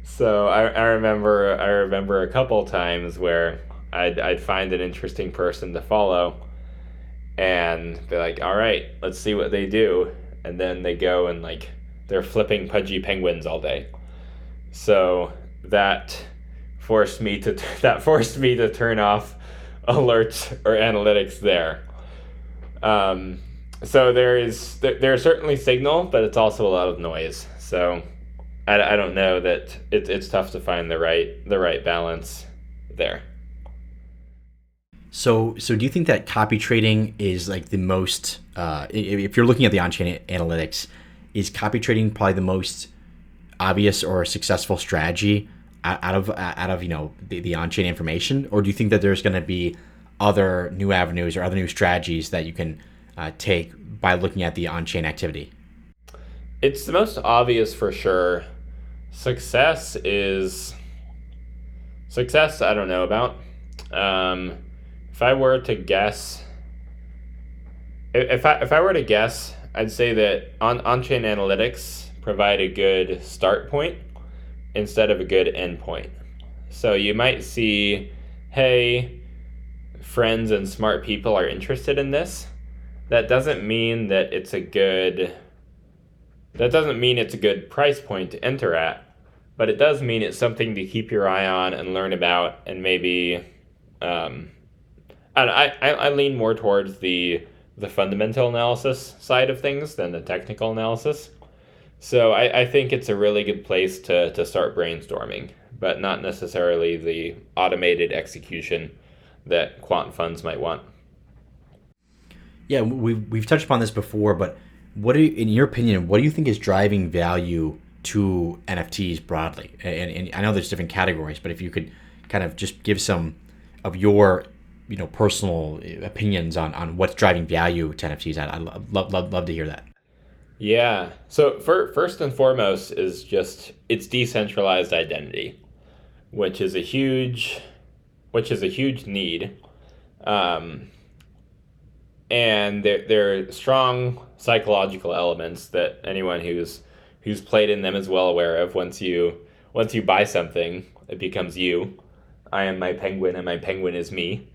So I remember a couple times where I'd find an interesting person to follow and be like, all right, let's see what they do. And then they go and like they're flipping pudgy penguins all day. So that forced me to turn off alerts or analytics there. So there's certainly signal, but it's also a lot of noise. So I don't know that it's tough to find the right balance there. So do you think that copy trading is like the most, if you're looking at the on-chain analytics, is copy trading probably the most obvious or successful strategy out of you know, the on-chain information? Or do you think that there's going to be other new avenues or other new strategies that you can take by looking at the on-chain activity? It's the most obvious for sure. Success, I don't know about. If I were to guess, I'd say that on-chain analytics provide a good start point instead of a good end point. So you might see, hey, friends and smart people are interested in this. That doesn't mean that it's a good price point to enter at, but it does mean it's something to keep your eye on and learn about, and maybe I lean more towards the fundamental analysis side of things than the technical analysis. So I think it's a really good place to start brainstorming, but not necessarily the automated execution that quant funds might want. Yeah, we've touched upon this before, but in your opinion, what do you think is driving value to NFTs broadly? And I know there's different categories, but if you could kind of just give some of your, you know, personal opinions on what's driving value to NFTs, I'd love to hear that. Yeah. So first and foremost is just its decentralized identity, which is a huge need. And there are strong psychological elements that anyone who's played in them is well aware of. Once you buy something, it becomes you. I am my penguin, and my penguin is me.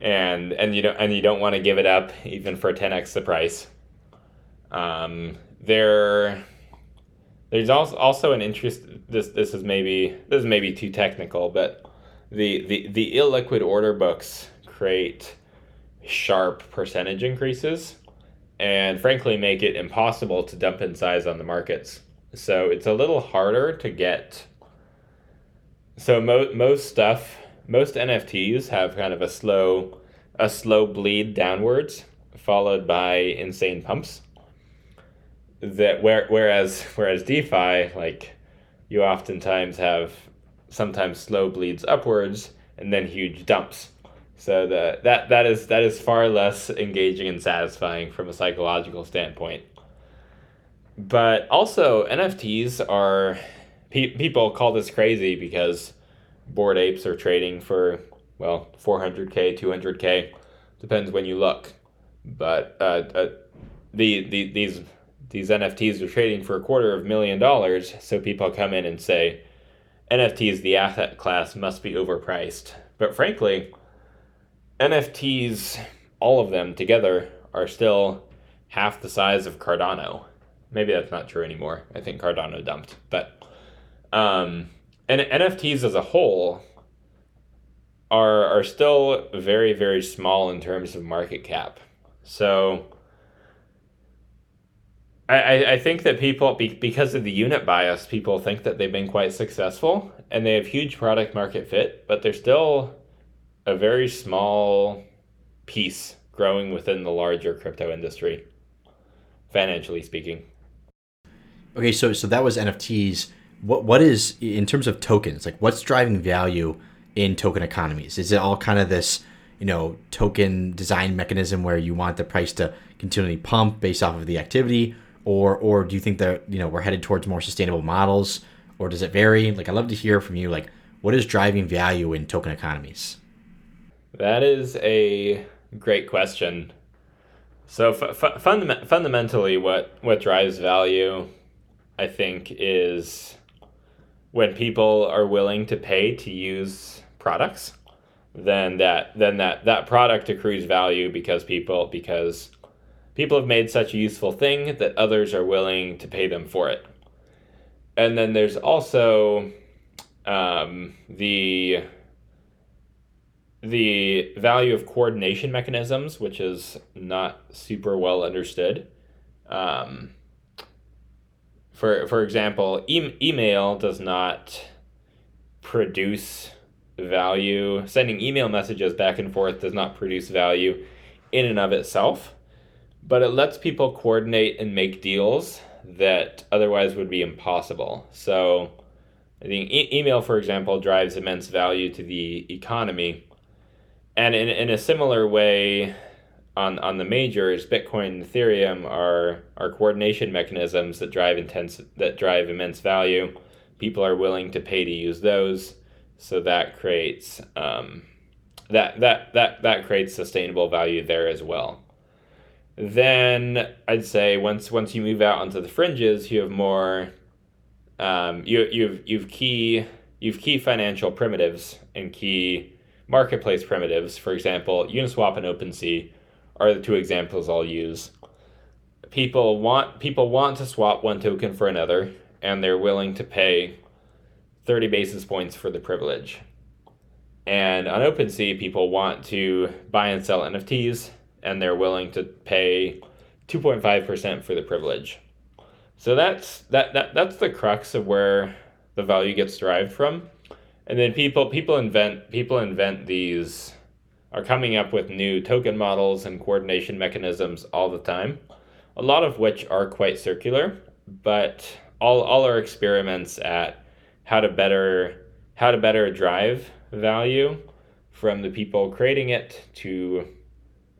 And you don't want to give it up even for 10x the price. There's also an interest. This is maybe too technical, but the illiquid order books create sharp percentage increases and frankly make it impossible to dump in size on the markets. So it's a little harder to get. So most NFTs have kind of a slow bleed downwards followed by insane pumps. That whereas DeFi, like, you oftentimes have sometimes slow bleeds upwards and then huge dumps. So that is far less engaging and satisfying from a psychological standpoint. But also, NFTs are, people call this crazy because Bored Apes are trading for, well, 400K, 200K, depends when you look. But these these NFTs are trading for $250,000, so people come in and say, NFTs, the asset class, must be overpriced. But frankly, NFTs, all of them together, are still half the size of Cardano. Maybe that's not true anymore. I think Cardano dumped. But and NFTs as a whole are still very, very small in terms of market cap. So I think that people, because of the unit bias, people think that they've been quite successful and they have huge product market fit, but they're still a very small piece growing within the larger crypto industry, financially speaking. Okay, so that was NFTs. What is, in terms of tokens, like what's driving value in token economies? Is it all kind of this, you know, token design mechanism where you want the price to continually pump based off of the activity, or do you think that, you know, we're headed towards more sustainable models, or does it vary? Like, I'd love to hear from you, like, what is driving value in token economies? That is a great question. So fundamentally, what drives value, I think, is when people are willing to pay to use products, then that product accrues value because people have made such a useful thing that others are willing to pay them for it. And then there's also the value of coordination mechanisms, which is not super well understood. For example, email does not produce value. Sending email messages back and forth does not produce value in and of itself, but it lets people coordinate and make deals that otherwise would be impossible. So I think email, for example, drives immense value to the economy. And in a similar way, on the majors, Bitcoin and Ethereum are coordination mechanisms that drive immense value. People are willing to pay to use those, so that creates that creates sustainable value there as well. Then I'd say once you move out onto the fringes, you have more you've key financial primitives and key marketplace primitives. For example, Uniswap and OpenSea are the two examples I'll use. People want to swap one token for another, and they're willing to pay 30 basis points for the privilege. And on OpenSea, people want to buy and sell NFTs, and they're willing to pay 2.5% for the privilege. So that's the crux of where the value gets derived from. And then people invent these, are coming up with new token models and coordination mechanisms all the time, a lot of which are quite circular, but all are experiments at how to better drive value from the people creating it to,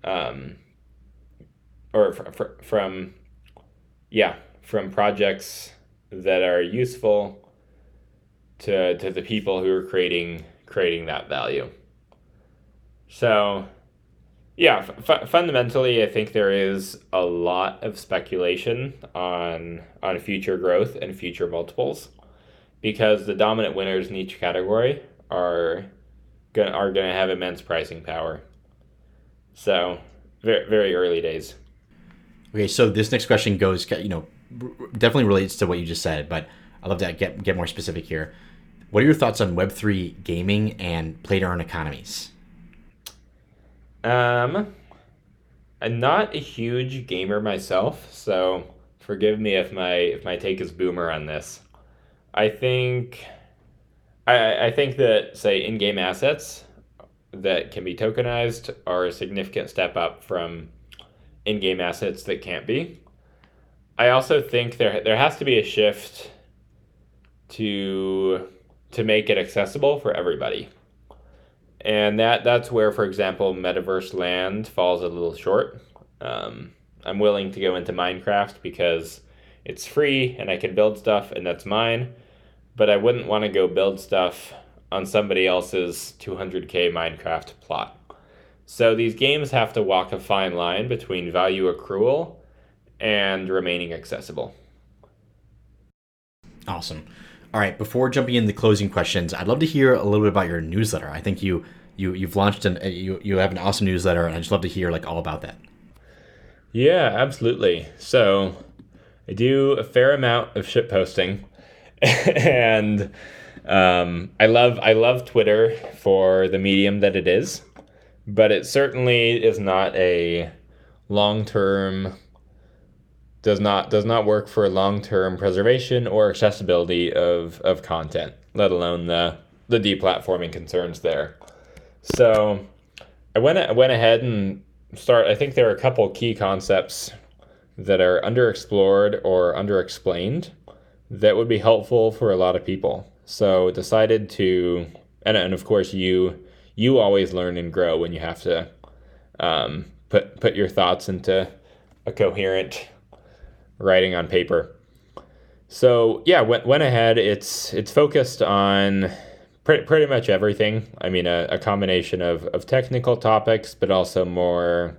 from projects that are useful to the people who are creating that value. So, yeah, fundamentally, I think there is a lot of speculation on future growth and future multiples, because the dominant winners in each category are going to have immense pricing power. So, very, very early days. Okay, so this next question goes, you know, definitely relates to what you just said, but I'd love to get more specific here. What are your thoughts on Web3 gaming and play-to-earn economies? I'm not a huge gamer myself, so forgive me if my take is boomer on this. I think that, say, in-game assets that can be tokenized are a significant step up from in-game assets that can't be. I also think there has to be a shift to make it accessible for everybody. And that's where, for example, Metaverse Land falls a little short. I'm willing to go into Minecraft because it's free and I can build stuff and that's mine, but I wouldn't want to go build stuff on somebody else's 200K Minecraft plot. So these games have to walk a fine line between value accrual and remaining accessible. Awesome. All right, before jumping into closing questions, I'd love to hear a little bit about your newsletter. I think you've launched and you have an awesome newsletter, and I'd just love to hear like all about that. Yeah, absolutely. So I do a fair amount of shit posting, and I love Twitter for the medium that it is, but it certainly is not a long-term, does not work for long-term preservation or accessibility of content, let alone the deplatforming concerns there. So I went ahead and I think there are a couple key concepts that are underexplored or underexplained that would be helpful for a lot of people. So decided to, and of course you always learn and grow when you have to put your thoughts into a coherent writing on paper. So yeah, went ahead. It's focused on pretty much everything. I mean, a combination of technical topics, but also more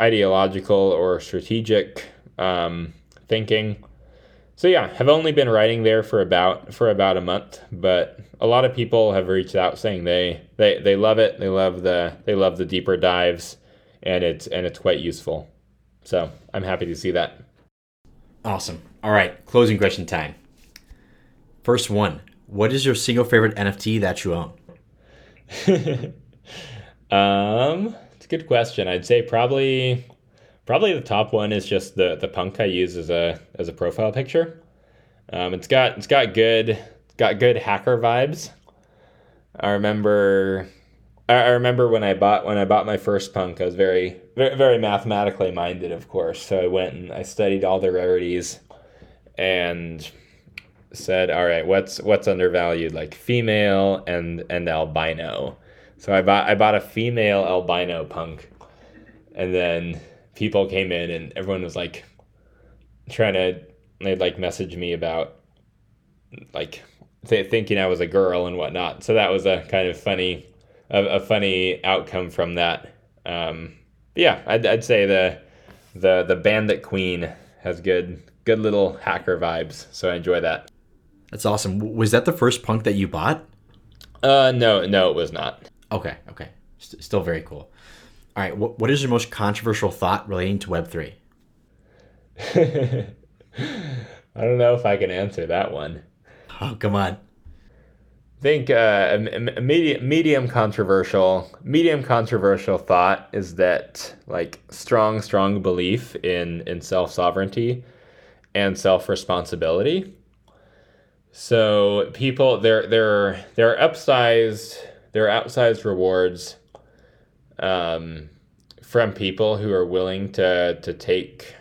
ideological or strategic thinking. So yeah, have only been writing there for about a month, but a lot of people have reached out saying they love it, they love the deeper dives, and it's quite useful. So I'm happy to see that. Awesome. All right, closing question time. First one, what is your single favorite NFT that you own? It's a good question. I'd say probably the top one is just the punk I use as a profile picture. It's got good hacker vibes. I remember when I bought my first punk, I was very, very mathematically minded, of course. So I went and I studied all the rarities and said, all right, what's undervalued, like female and albino. So I bought a female albino punk, and then people came in and everyone was like they'd like message me about like thinking I was a girl and whatnot. So that was a kind of funny outcome from that. Yeah, I'd say the Bandit Queen has good little hacker vibes, so I enjoy that. That's awesome. Was that the first punk that you bought? No, it was not. Okay. Still very cool. All right, what is your most controversial thought relating to Web3? I don't know if I can answer that one. Oh, come on. I think a medium controversial thought is that like strong belief in self-sovereignty and self-responsibility. So people there are outsized rewards from people who are willing to take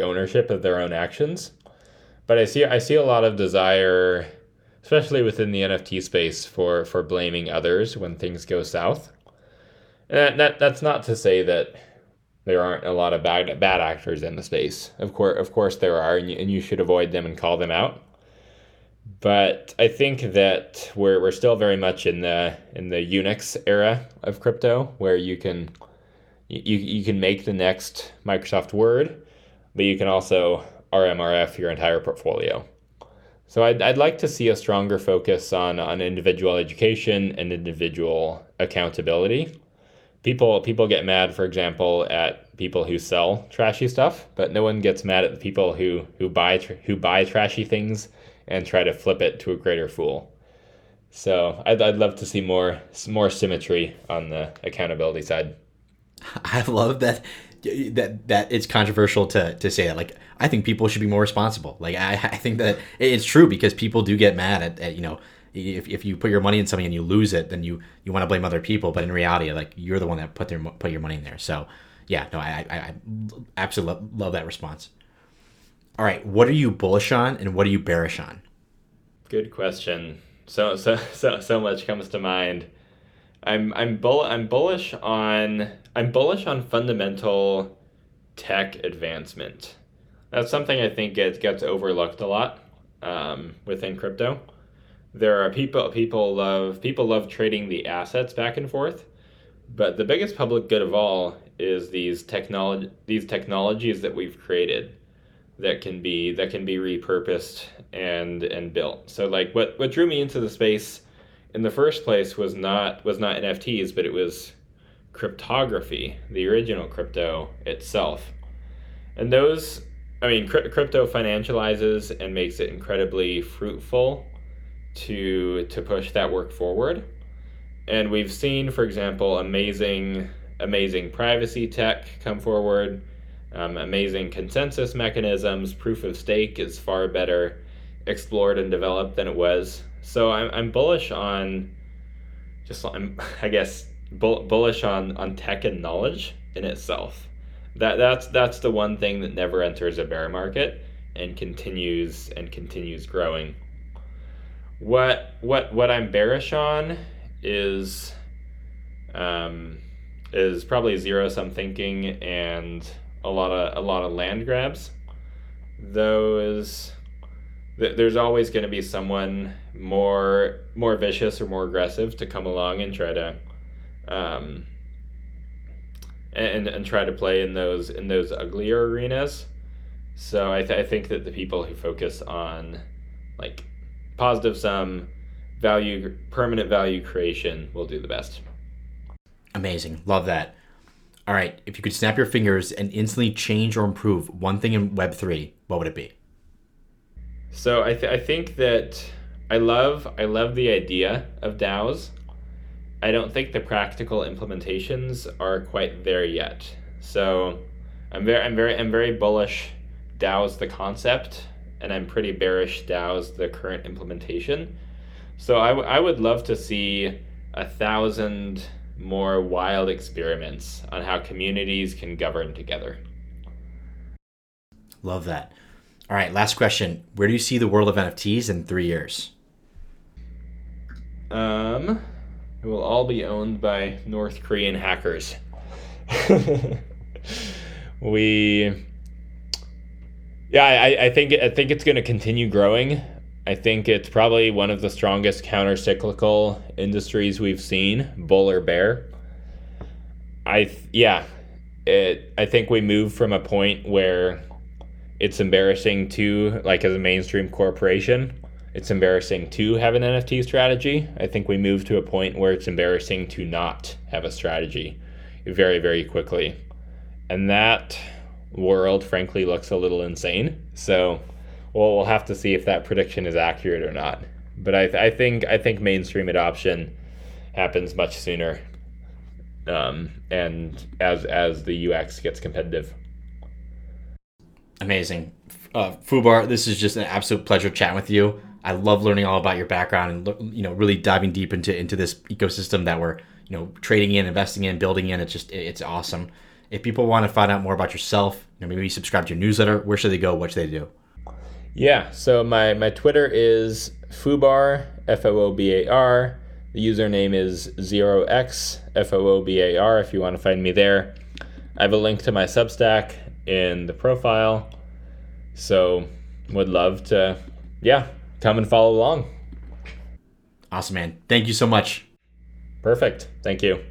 ownership of their own actions. But I see a lot of desire, especially within the NFT space, for blaming others when things go south. And that's not to say that there aren't a lot of bad actors in the space. Of course there are, and you should avoid them and call them out. But I think that we're still very much in the Unix era of crypto, where you can make the next Microsoft Word, but you can also RMRF your entire portfolio. So I'd like to see a stronger focus on individual education and individual accountability. People get mad, for example, at people who sell trashy stuff, but no one gets mad at the people who buy trashy things and try to flip it to a greater fool. So I'd love to see more symmetry on the accountability side. I love that it's controversial to say that. Like, I think people should be more responsible. Like, I think that it's true, because people do get mad at you know, if you put your money in something and you lose it, then you want to blame other people. But in reality, like, you're the one that put your money in there. So yeah, no, I absolutely love that response. All right, what are you bullish on and what are you bearish on? Good question. So much comes to mind. I'm bullish on fundamental tech advancement. That's something I think gets overlooked a lot within crypto. There are people love trading the assets back and forth, but the biggest public good of all is these technologies that we've created that can be repurposed and built. So like what drew me into the space in the first place was not NFTs, but it was cryptography, the original crypto itself. And those, I mean, crypto financializes and makes it incredibly fruitful to push that work forward. And we've seen, for example, amazing privacy tech come forward, amazing consensus mechanisms. Proof of stake is far better explored and developed than it was. So I'm bullish on, bullish on tech and knowledge in itself. That's the one thing that never enters a bear market and continues growing. What I'm bearish on is probably zero-sum thinking and a lot of land grabs. There's always going to be someone more vicious or more aggressive to come along and try to try to play in those uglier arenas. So I think that the people who focus on like positive sum value, permanent value creation will do the best. Amazing. Love that. All right. If you could snap your fingers and instantly change or improve one thing in Web3, what would it be? So I think that I love the idea of DAOs. I don't think the practical implementations are quite there yet. So I'm very bullish DAOs the concept, and I'm pretty bearish DAOs the current implementation. So I would love to see 1,000 more wild experiments on how communities can govern together. Love that. All right, last question. Where do you see the world of NFTs in 3 years? It will all be owned by North Korean hackers. I think it's going to continue growing. I think it's probably one of the strongest counter-cyclical industries we've seen, bull or bear. I think we move from a point where it's embarrassing to, like as a mainstream corporation, it's embarrassing to have an NFT strategy. I think we move to a point where it's embarrassing to not have a strategy very, very quickly. And that world, frankly, looks a little insane. So we'll have to see if that prediction is accurate or not. But I think mainstream adoption happens much sooner, and as the UX gets competitive. Amazing. Foobar, this is just an absolute pleasure chatting with you. I love learning all about your background and really diving deep into this ecosystem that we're trading in, investing in, building in. It's awesome. If people want to find out more about yourself, maybe subscribe to your newsletter, where should they go? What should they do? Yeah, so my Twitter is Foobar, F-O-O-B-A-R. The username is 0x, F-O-O-B-A-R, if you want to find me there. I have a link to my Substack in the profile. So would love to, come and follow along. Awesome, man. Thank you so much. Perfect. Thank you.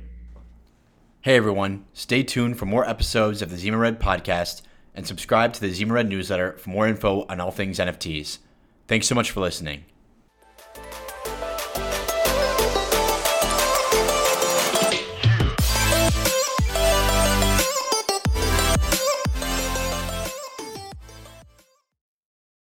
Hey, everyone. Stay tuned for more episodes of the Zima Red podcast and subscribe to the Zima Red newsletter for more info on all things NFTs. Thanks so much for listening.